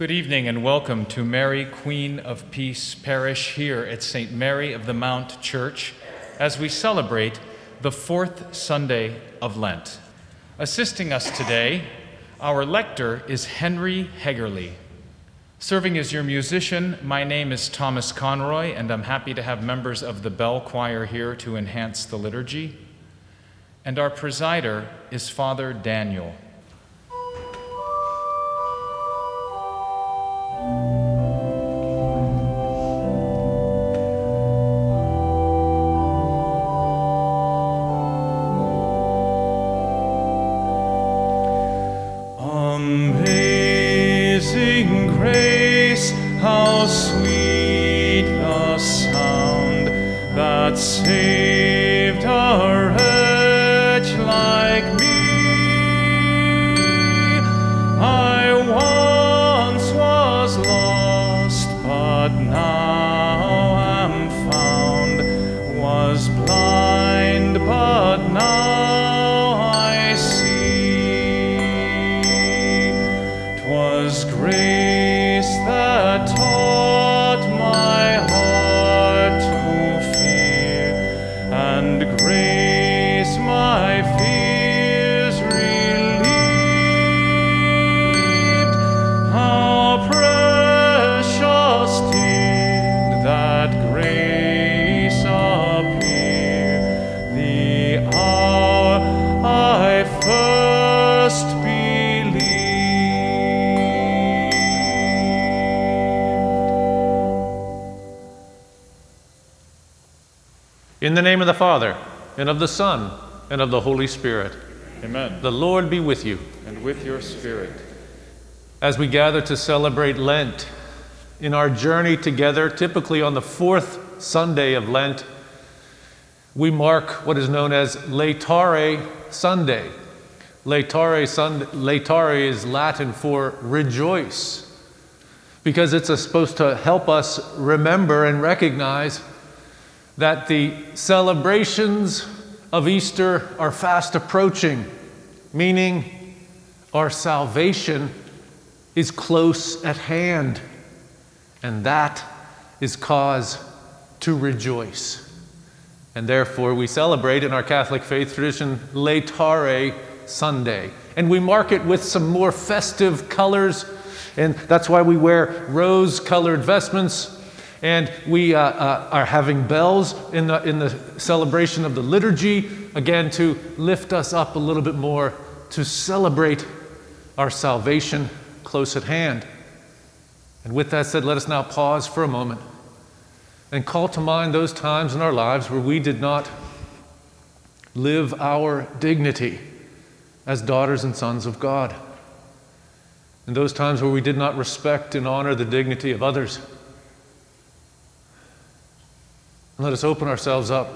Good evening and welcome to Mary, Queen of Peace Parish here at St. Mary of the Mount Church as we celebrate the fourth Sunday of Lent. Assisting us today, our lector is Henry Hegerly. Serving as your musician, my name is Thomas Conroy, and I'm happy to have members of the Bell Choir here to enhance the liturgy. And our presider is Father Daniel. In the name of the Father, and of the Son, and of the Holy Spirit. Amen. The Lord be with you. And with your spirit. As we gather to celebrate Lent, in our journey together, typically on the fourth Sunday of Lent, we mark what is known as Laetare Sunday. Laetare is Latin for rejoice, because it's supposed to help us remember and recognize that the celebrations of Easter are fast approaching, meaning our salvation is close at hand, and that is cause to rejoice. And therefore we celebrate in our Catholic faith tradition Laetare Sunday, and we mark it with some more festive colors, and that's why we wear rose-colored vestments. And we are having bells in the celebration of the liturgy, again, to lift us up a little bit more to celebrate our salvation close at hand. And with that said, let us now pause for a moment and call to mind those times in our lives where we did not live our dignity as daughters and sons of God, and those times where we did not respect and honor the dignity of others. Let us open ourselves up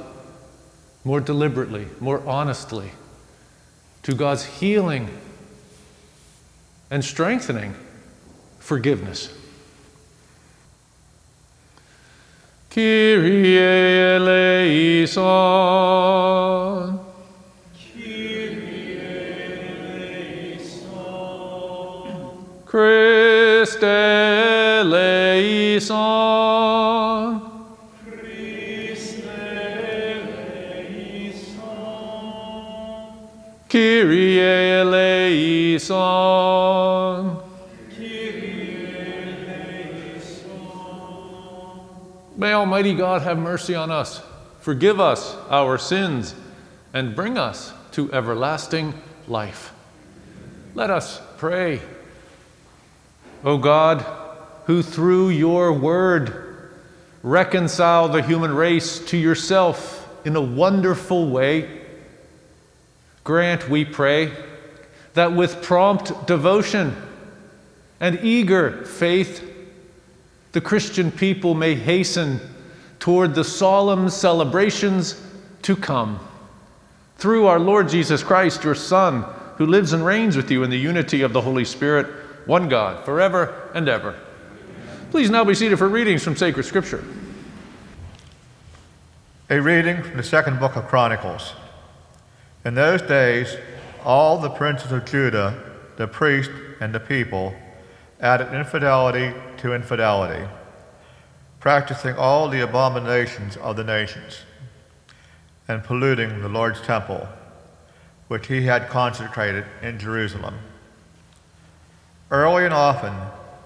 more deliberately, more honestly, to God's healing and strengthening forgiveness. Kyrie eleison. Kyrie eleison. Christe eleison. Kyrie eleison. Kyrie eleison. May Almighty God have mercy on us, forgive us our sins, and bring us to everlasting life. Let us pray. O God, who through your word reconcile the human race to yourself in a wonderful way, grant, we pray, that with prompt devotion and eager faith, the Christian people may hasten toward the solemn celebrations to come. Through our Lord Jesus Christ, your Son, who lives and reigns with you in the unity of the Holy Spirit, one God, forever and ever. Please now be seated for readings from Sacred Scripture. A reading from the second book of Chronicles. In those days, all the princes of Judah, the priests and the people, added infidelity to infidelity, practicing all the abominations of the nations, and polluting the Lord's temple, which he had consecrated in Jerusalem. Early and often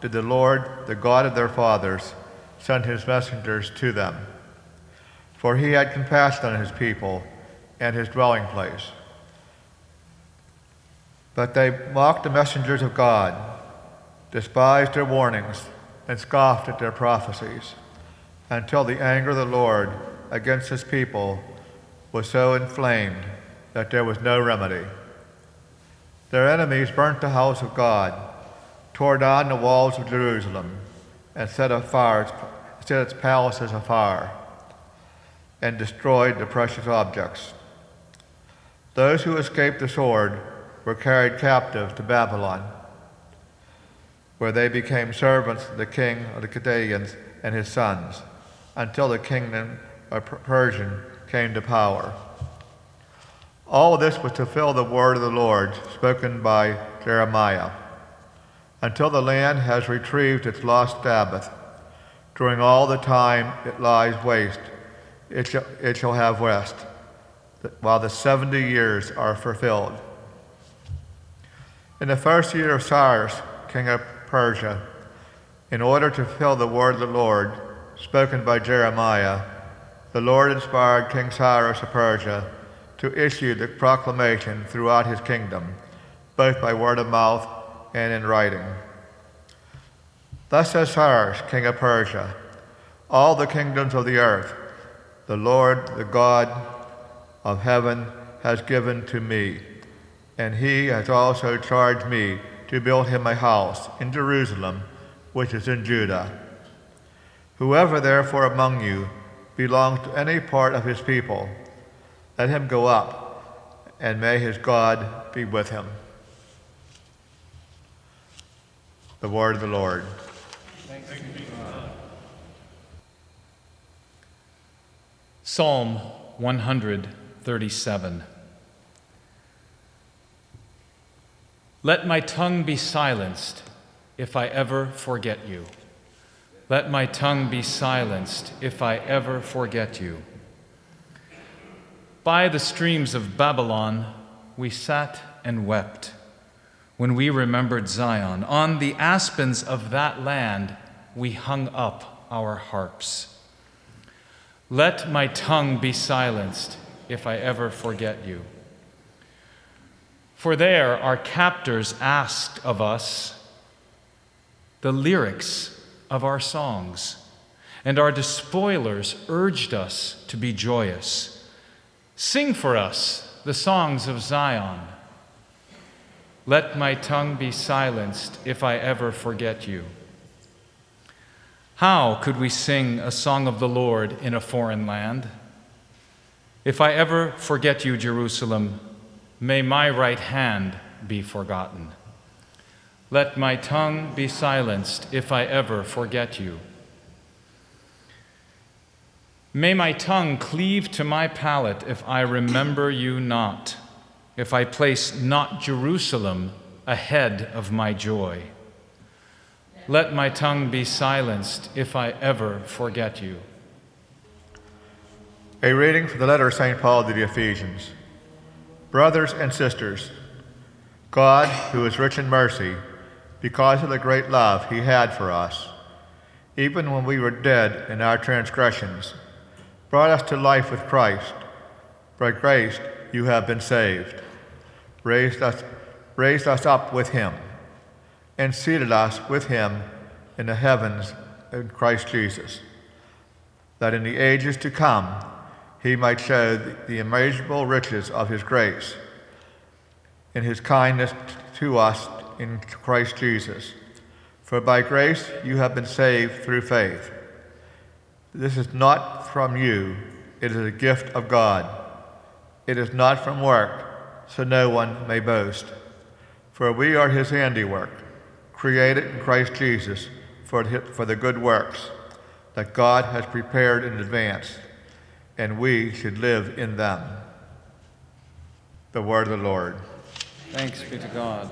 did the Lord, the God of their fathers, send his messengers to them, for he had compassion on his people and his dwelling place. But they mocked the messengers of God, despised their warnings, and scoffed at their prophecies, until the anger of the Lord against his people was so inflamed that there was no remedy. Their enemies burnt the house of God, tore down the walls of Jerusalem, and set its palaces afire, and destroyed the precious objects. Those who escaped the sword were carried captive to Babylon, where they became servants to the king of the Chaldeans and his sons, until the kingdom of Persia came to power. All of this was to fulfill the word of the Lord spoken by Jeremiah. Until the land has retrieved its lost Sabbath, during all the time it lies waste, it shall have rest, while the 70 years are fulfilled. In the first year of Cyrus, king of Persia, in order to fulfill the word of the Lord spoken by Jeremiah, the Lord inspired King Cyrus of Persia to issue the proclamation throughout his kingdom, both by word of mouth and in writing. Thus says Cyrus, king of Persia, all the kingdoms of the earth, the Lord, the God of heaven, has given to me, and he has also charged me to build him a house in Jerusalem, which is in Judah. Whoever therefore among you belongs to any part of his people, let him go up, and may his God be with him. The word of the Lord. Thanks be to God. Psalm 137. Let my tongue be silenced if I ever forget you. Let my tongue be silenced if I ever forget you. By the streams of Babylon we sat and wept when we remembered Zion. On the aspens of that land we hung up our harps. Let my tongue be silenced if I ever forget you. For there our captors asked of us the lyrics of our songs, and our despoilers urged us to be joyous. Sing for us the songs of Zion. Let my tongue be silenced if I ever forget you. How could we sing a song of the Lord in a foreign land? If I ever forget you, Jerusalem, may my right hand be forgotten. Let my tongue be silenced if I ever forget you. May my tongue cleave to my palate if I remember you not, if I place not Jerusalem ahead of my joy. Let my tongue be silenced if I ever forget you. A reading from the letter of St. Paul to the Ephesians. Brothers and sisters, God, who is rich in mercy, because of the great love he had for us, even when we were dead in our transgressions, brought us to life with Christ. By grace you have been saved, raised us up with him, and seated us with him in the heavens in Christ Jesus, that in the ages to come he might show the immeasurable riches of his grace in his kindness to us in Christ Jesus. For by grace you have been saved through faith. This is not from you, it is a gift of God. It is not from work, so no one may boast. For we are his handiwork, created in Christ Jesus for the good works that God has prepared in advance, and we should live in them. The word of the Lord. Thanks be to God.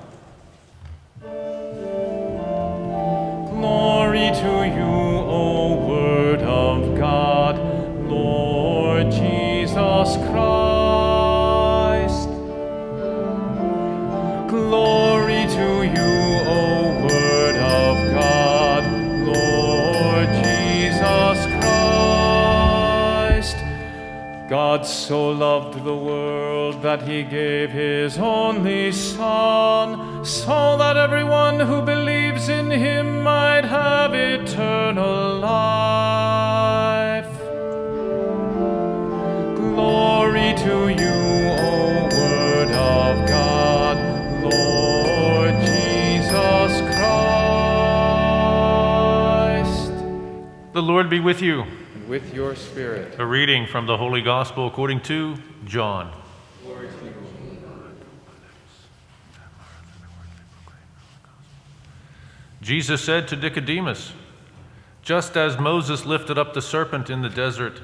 God so loved the world that he gave his only Son, so that everyone who believes in him might have eternal life. Glory to you, O Word of God, Lord Jesus Christ. The Lord be with you. With your spirit. A reading from the Holy Gospel according to John. Glory to you, O Lord. Jesus said to Nicodemus, "Just as Moses lifted up the serpent in the desert,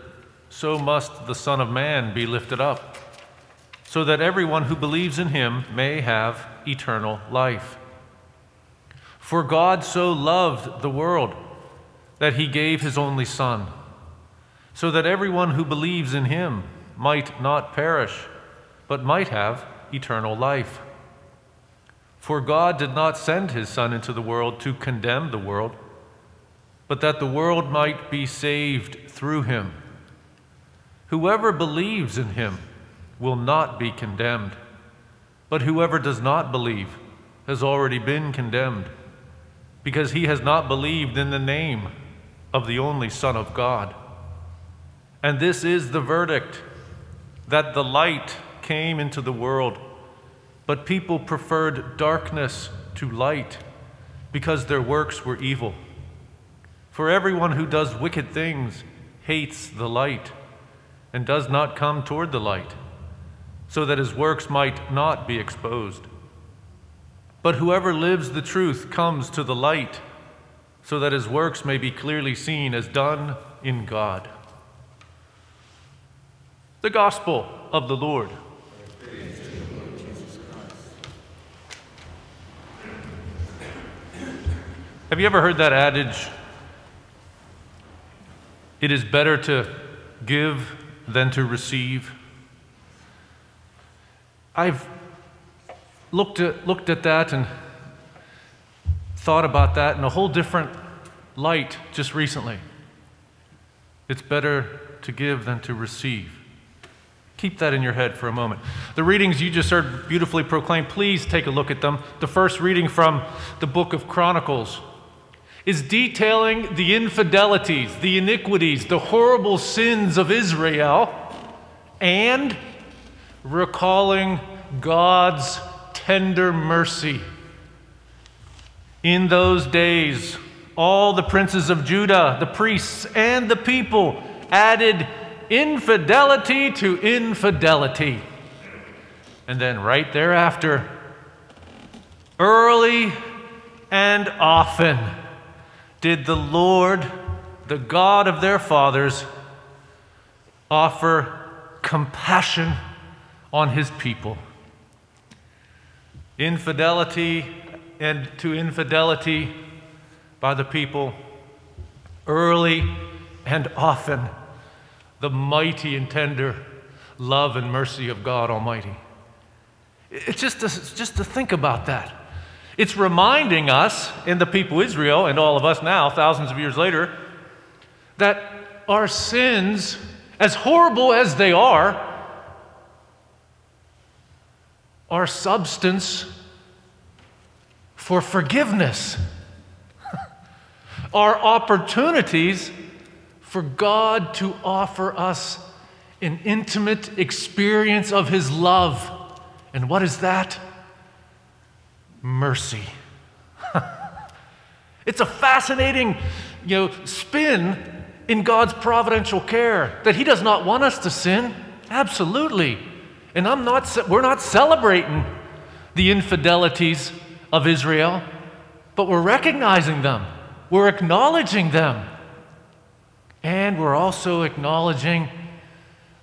so must the Son of Man be lifted up, so that everyone who believes in him may have eternal life. For God so loved the world that he gave his only Son, so that everyone who believes in him might not perish, but might have eternal life. For God did not send his Son into the world to condemn the world, but that the world might be saved through him. Whoever believes in him will not be condemned, but whoever does not believe has already been condemned, because he has not believed in the name of the only Son of God. And this is the verdict, that the light came into the world, but people preferred darkness to light, because their works were evil. For everyone who does wicked things hates the light, and does not come toward the light, so that his works might not be exposed. But whoever lives the truth comes to the light, so that his works may be clearly seen as done in God." The Gospel of the Lord. Praise to you, Lord Jesus Christ. Have you ever heard that adage, "It is better to give than to receive"? I've looked at that and thought about that in a whole different light just recently. It's better to give than to receive. Keep that in your head for a moment. The readings you just heard beautifully proclaimed, please take a look at them. The first reading from the book of Chronicles is detailing the infidelities, the iniquities, the horrible sins of Israel, and recalling God's tender mercy. In those days, all the princes of Judah, the priests, and the people added infidelity to infidelity. And then right thereafter, early and often did the Lord, the God of their fathers, offer compassion on his people. Infidelity and to infidelity by the people, early and often, the mighty and tender love and mercy of God Almighty. It's just to think about that. It's reminding us, and the people of Israel, and all of us now, thousands of years later, that our sins, as horrible as they are substance for forgiveness, are opportunities for God to offer us an intimate experience of his love. And what is that? Mercy. It's a fascinating, spin in God's providential care, that he does not want us to sin. Absolutely. And we're not celebrating the infidelities of Israel, but we're recognizing them. We're acknowledging them. And we're also acknowledging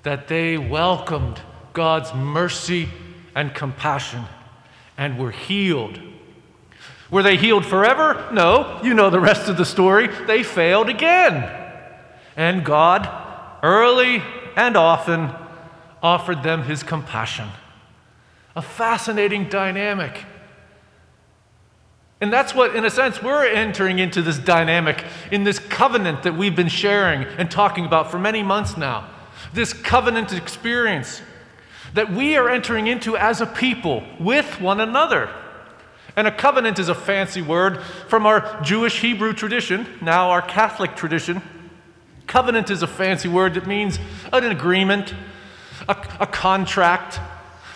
that they welcomed God's mercy and compassion and were healed. Were they healed forever? No. You know the rest of the story. They failed again. And God, early and often, offered them his compassion. A fascinating dynamic. And that's what, in a sense, we're entering into this dynamic, in this covenant that we've been sharing and talking about for many months now. This covenant experience that we are entering into as a people with one another. And a covenant is a fancy word from our Jewish Hebrew tradition, now our Catholic tradition. Covenant is a fancy word that means an agreement, a contract.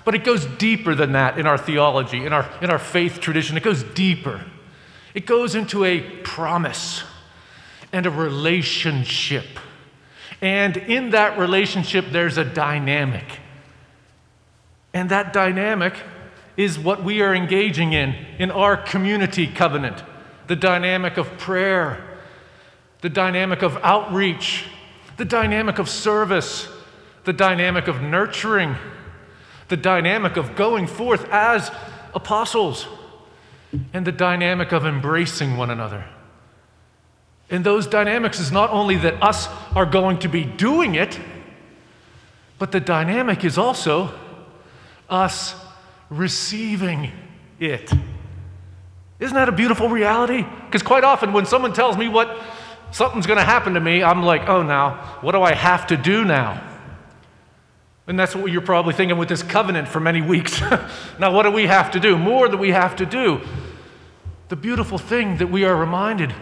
But it goes deeper than that in our theology, in our faith tradition. It goes deeper. It goes into a promise and a relationship. And in that relationship, there's a dynamic. And that dynamic is what we are engaging in our community covenant. The dynamic of prayer, the dynamic of outreach, the dynamic of service, the dynamic of nurturing, the dynamic of going forth as apostles, and the dynamic of embracing one another. And those dynamics is not only that us are going to be doing it, but the dynamic is also us receiving it. Isn't that a beautiful reality? Because quite often when someone tells me what something's going to happen to me, I'm like, oh, now, what do I have to do now? And that's what you're probably thinking with this covenant for many weeks. Now, what do we have to do? More than we have to do. The beautiful thing that we are reminded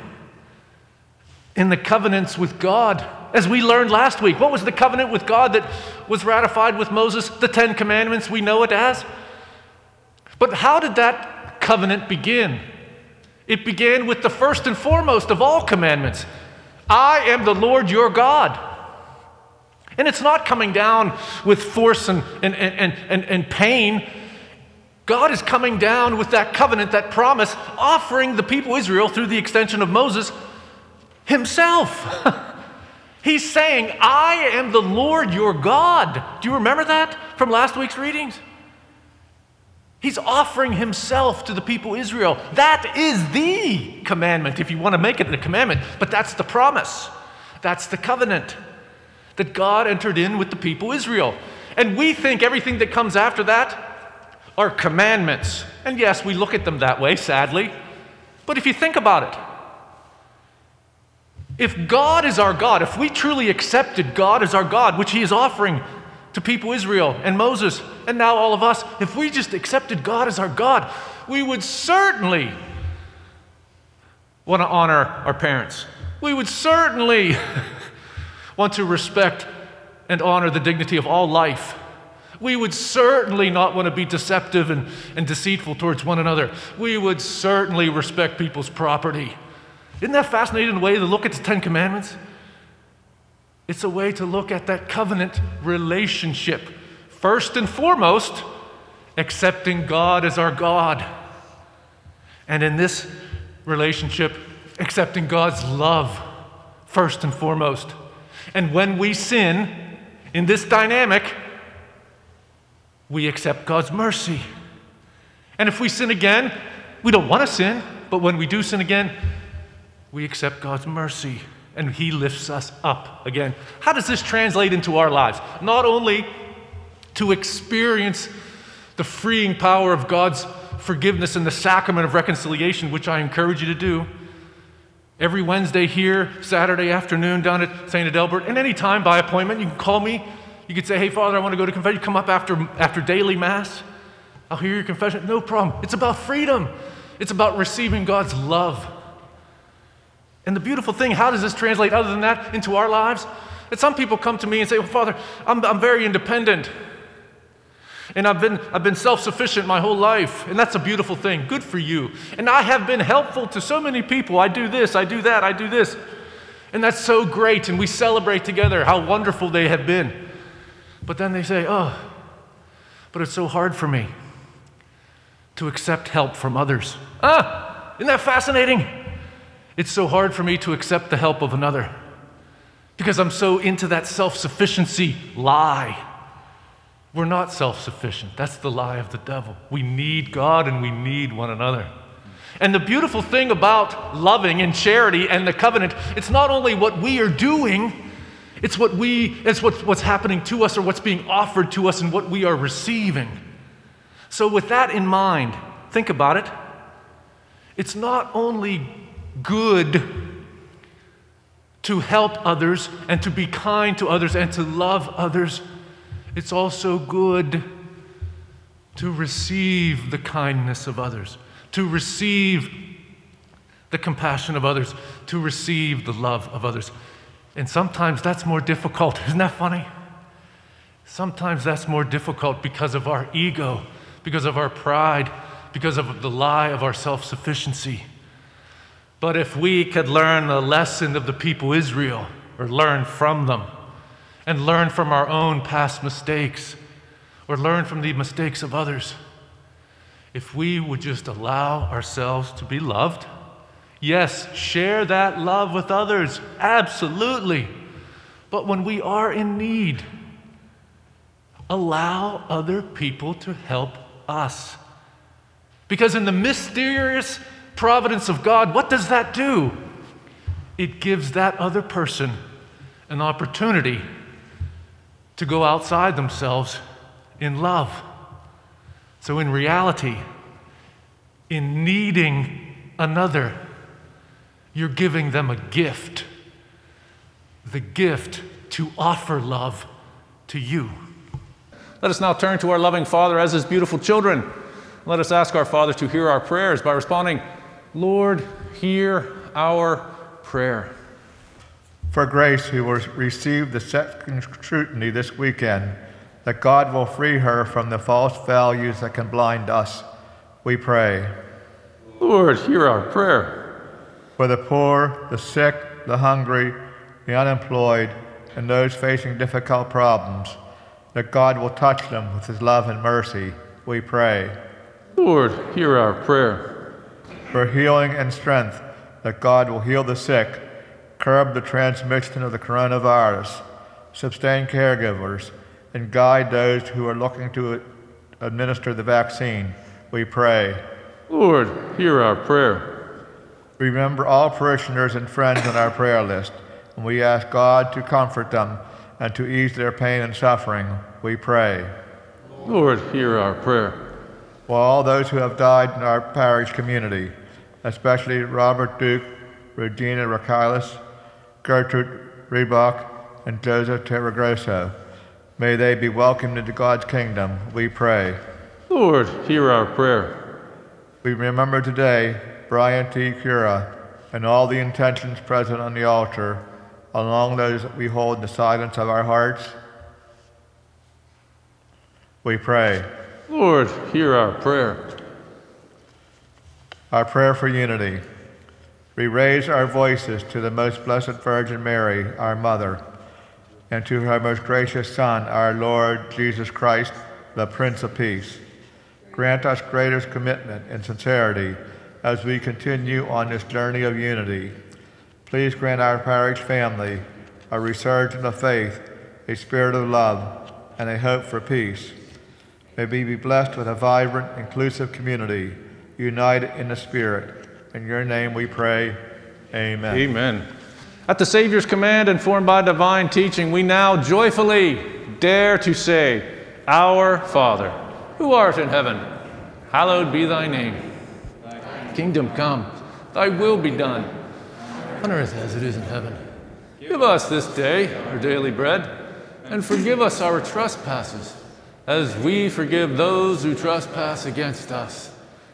in the covenants with God, as we learned last week, what was the covenant with God that was ratified with Moses? The Ten Commandments, we know it as. But how did that covenant begin? It began with the first and foremost of all commandments. I am the Lord your God. And it's not coming down with force and pain. God is coming down with that covenant, that promise, offering the people Israel through the extension of Moses himself. He's saying, I am the Lord your God. Do you remember that from last week's readings? He's offering himself to the people Israel. That is the commandment, if you want to make it a commandment. But that's the promise. That's the covenant that God entered in with the people Israel. And we think everything that comes after that are commandments. And yes, we look at them that way, sadly. But if you think about it, if God is our God, if we truly accepted God as our God, which he is offering to people Israel and Moses and now all of us, if we just accepted God as our God, we would certainly want to honor our parents. We would certainly want to respect and honor the dignity of all life. We would certainly not want to be deceptive and deceitful towards one another. We would certainly respect people's property. Isn't that a fascinating way to look at the Ten Commandments? It's a way to look at that covenant relationship. First and foremost, accepting God as our God. And in this relationship, accepting God's love, first and foremost. And when we sin in this dynamic, we accept God's mercy. And if we sin again, we don't want to sin, but when we do sin again, we accept God's mercy, and he lifts us up again. How does this translate into our lives? Not only to experience the freeing power of God's forgiveness and the sacrament of reconciliation, which I encourage you to do, every Wednesday here, Saturday afternoon down at St. Adelbert, and any time by appointment, you can call me. You can say, hey, Father, I want to go to confession. You come up after daily Mass. I'll hear your confession. No problem. It's about freedom. It's about receiving God's love. And the beautiful thing, how does this translate other than that into our lives? That some people come to me and say, well, Father, I'm very independent. And I've been self-sufficient my whole life. And that's a beautiful thing. Good for you. And I have been helpful to so many people. I do this, I do that, I do this. And that's so great. And we celebrate together how wonderful they have been. But then they say, oh, but it's so hard for me to accept help from others. Ah, isn't that fascinating? It's so hard for me to accept the help of another because I'm so into that self-sufficiency lie. We're not self-sufficient. That's the lie of the devil. We need God and we need one another. And the beautiful thing about loving and charity and the covenant, it's not only what we are doing, it's what what's happening to us or what's being offered to us and what we are receiving. So with that in mind, think about it. It's not only good to help others and to be kind to others and to love others, it's also good to receive the kindness of others, to receive the compassion of others, to receive the love of others. And sometimes that's more difficult. Isn't that funny? Sometimes that's more difficult because of our ego, because of our pride, because of the lie of our self-sufficiency. But if we could learn the lesson of the people Israel, or learn from them, and learn from our own past mistakes, or learn from the mistakes of others, if we would just allow ourselves to be loved, yes, share that love with others, absolutely. But when we are in need, allow other people to help us. Because in the mysterious providence of God, what does that do? It gives that other person an opportunity to go outside themselves in love. So in reality, in needing another, you're giving them a gift, the gift to offer love to you. Let us now turn to our loving Father as His beautiful children. Let us ask our Father to hear our prayers by responding, Lord, hear our prayer. For Grace, who will receive the second scrutiny this weekend, that God will free her from the false values that can blind us, we pray. Lord, hear our prayer. For the poor, the sick, the hungry, the unemployed, and those facing difficult problems, that God will touch them with His love and mercy, we pray. Lord, hear our prayer. For healing and strength, that God will heal the sick, curb the transmission of the coronavirus, sustain caregivers, and guide those who are looking to administer the vaccine, we pray. Lord, hear our prayer. Remember all parishioners and friends on our prayer list, and we ask God to comfort them and to ease their pain and suffering, we pray. Lord, hear our prayer. For all those who have died in our parish community, especially Robert Duke, Regina Rakilis, Gertrude Reebok, and Joseph Terragrosso, may they be welcomed into God's kingdom, we pray. Lord, hear our prayer. We remember today Brian T. Cura and all the intentions present on the altar, along those that we hold in the silence of our hearts, we pray. Lord, hear our prayer. Our prayer for unity. We raise our voices to the most blessed Virgin Mary, our Mother, and to her most gracious Son, our Lord Jesus Christ, the Prince of Peace. Grant us greater commitment and sincerity as we continue on this journey of unity. Please grant our parish family a resurgence of faith, a spirit of love, and a hope for peace. May we be blessed with a vibrant, inclusive community, united in the Spirit. In your name we pray, amen. Amen. At the Savior's command, informed by divine teaching, we now joyfully dare to say, Our Father, who art in heaven, hallowed be thy name. Thy kingdom come, thy will be done, on earth as it is in heaven. Give us this day our daily bread, and forgive us our trespasses, as we forgive those who trespass against us.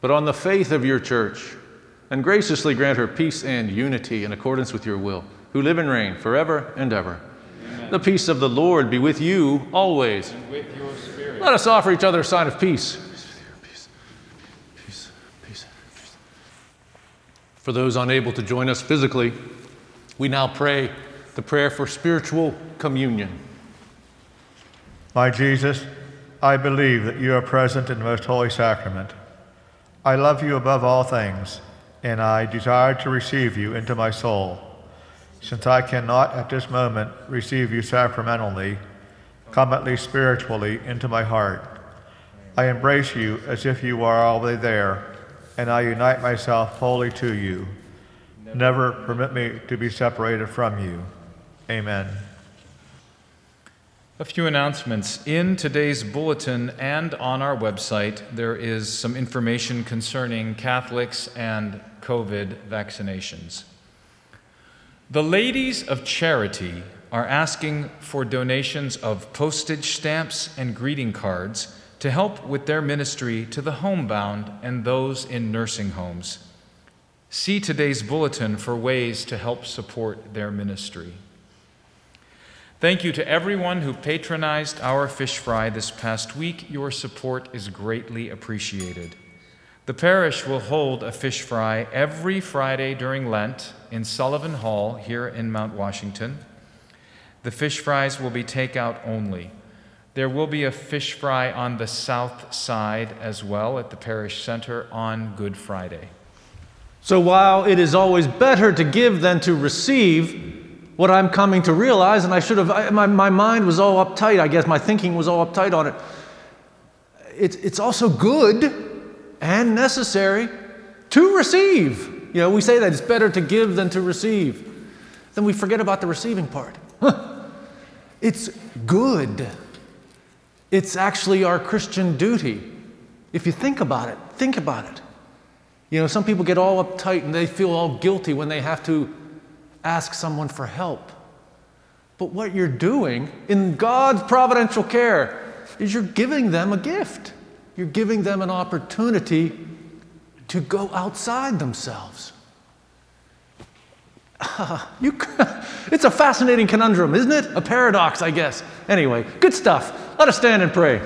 but on the faith of your church, and graciously grant her peace and unity in accordance with your will, who live and reign forever and ever. Amen. The peace of the Lord be with you always. And with your spirit. Let us offer each other a sign of peace. Peace, peace, peace, peace. For those unable to join us physically, we now pray the prayer for spiritual communion. My Jesus, I believe that you are present in the most holy sacrament. I love you above all things, and I desire to receive you into my soul. Since I cannot at this moment receive you sacramentally, come at least spiritually into my heart. I embrace you as if you are already there, and I unite myself wholly to you. Never permit me to be separated from you. Amen. A few announcements. In today's bulletin and on our website, there is some information concerning Catholics and COVID vaccinations. The Ladies of Charity are asking for donations of postage stamps and greeting cards to help with their ministry to the homebound and those in nursing homes. See today's bulletin for ways to help support their ministry. Thank you to everyone who patronized our fish fry this past week. Your support is greatly appreciated. The parish will hold a fish fry every Friday during Lent in Sullivan Hall here in Mount Washington. The fish fries will be takeout only. There will be a fish fry on the south side as well at the parish center on Good Friday. So while it is always better to give than to receive, what I'm coming to realize, and I should have, my mind was all uptight, I guess my thinking was all uptight on it. It's also good and necessary to receive. You know, we say that it's better to give than to receive. Then we forget about the receiving part. Huh. It's good. It's actually our Christian duty. If you think about it, think about it. You know, some people get all uptight and they feel all guilty when they have to ask someone for help. But what you're doing in God's providential care is you're giving them a gift. You're giving them an opportunity to go outside themselves. It's a fascinating conundrum, isn't it? A paradox, I guess. Anyway, good stuff. Let us stand and pray.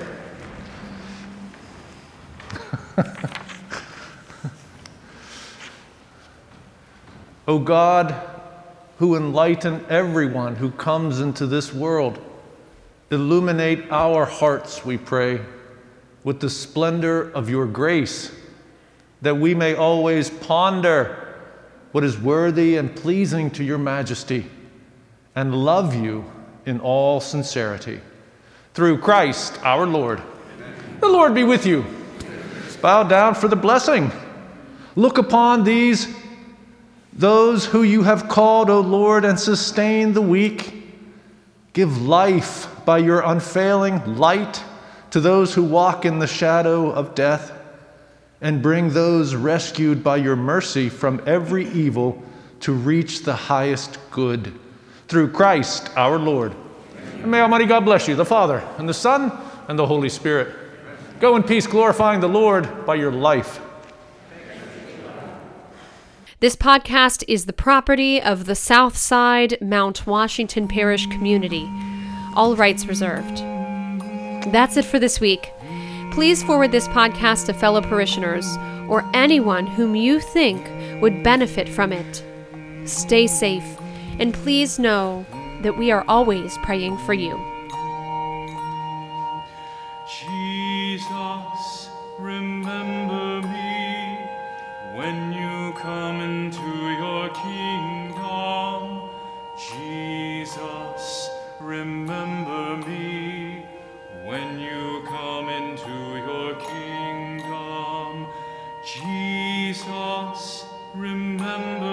O God, who enlighten everyone who comes into this world, illuminate our hearts, we pray, with the splendor of your grace, that we may always ponder what is worthy and pleasing to your majesty, and love you in all sincerity. Through Christ our Lord. Amen. The Lord be with you. Amen. Bow down for the blessing. Look upon those who you have called, O Lord, and sustain the weak. Give life by your unfailing light to those who walk in the shadow of death, and bring those rescued by your mercy from every evil to reach the highest good. Through Christ our Lord. Amen. And may Almighty God bless you, the Father, and the Son, and the Holy Spirit. Amen. Go in peace, glorifying the Lord by your life. This podcast is the property of the Southside Mount Washington Parish community. All rights reserved. That's it for this week. Please forward this podcast to fellow parishioners or anyone whom you think would benefit from it. Stay safe, and please know that we are always praying for you. Jesus, remember me when you come into your kingdom. Jesus, remember me when you come into your kingdom. Jesus, remember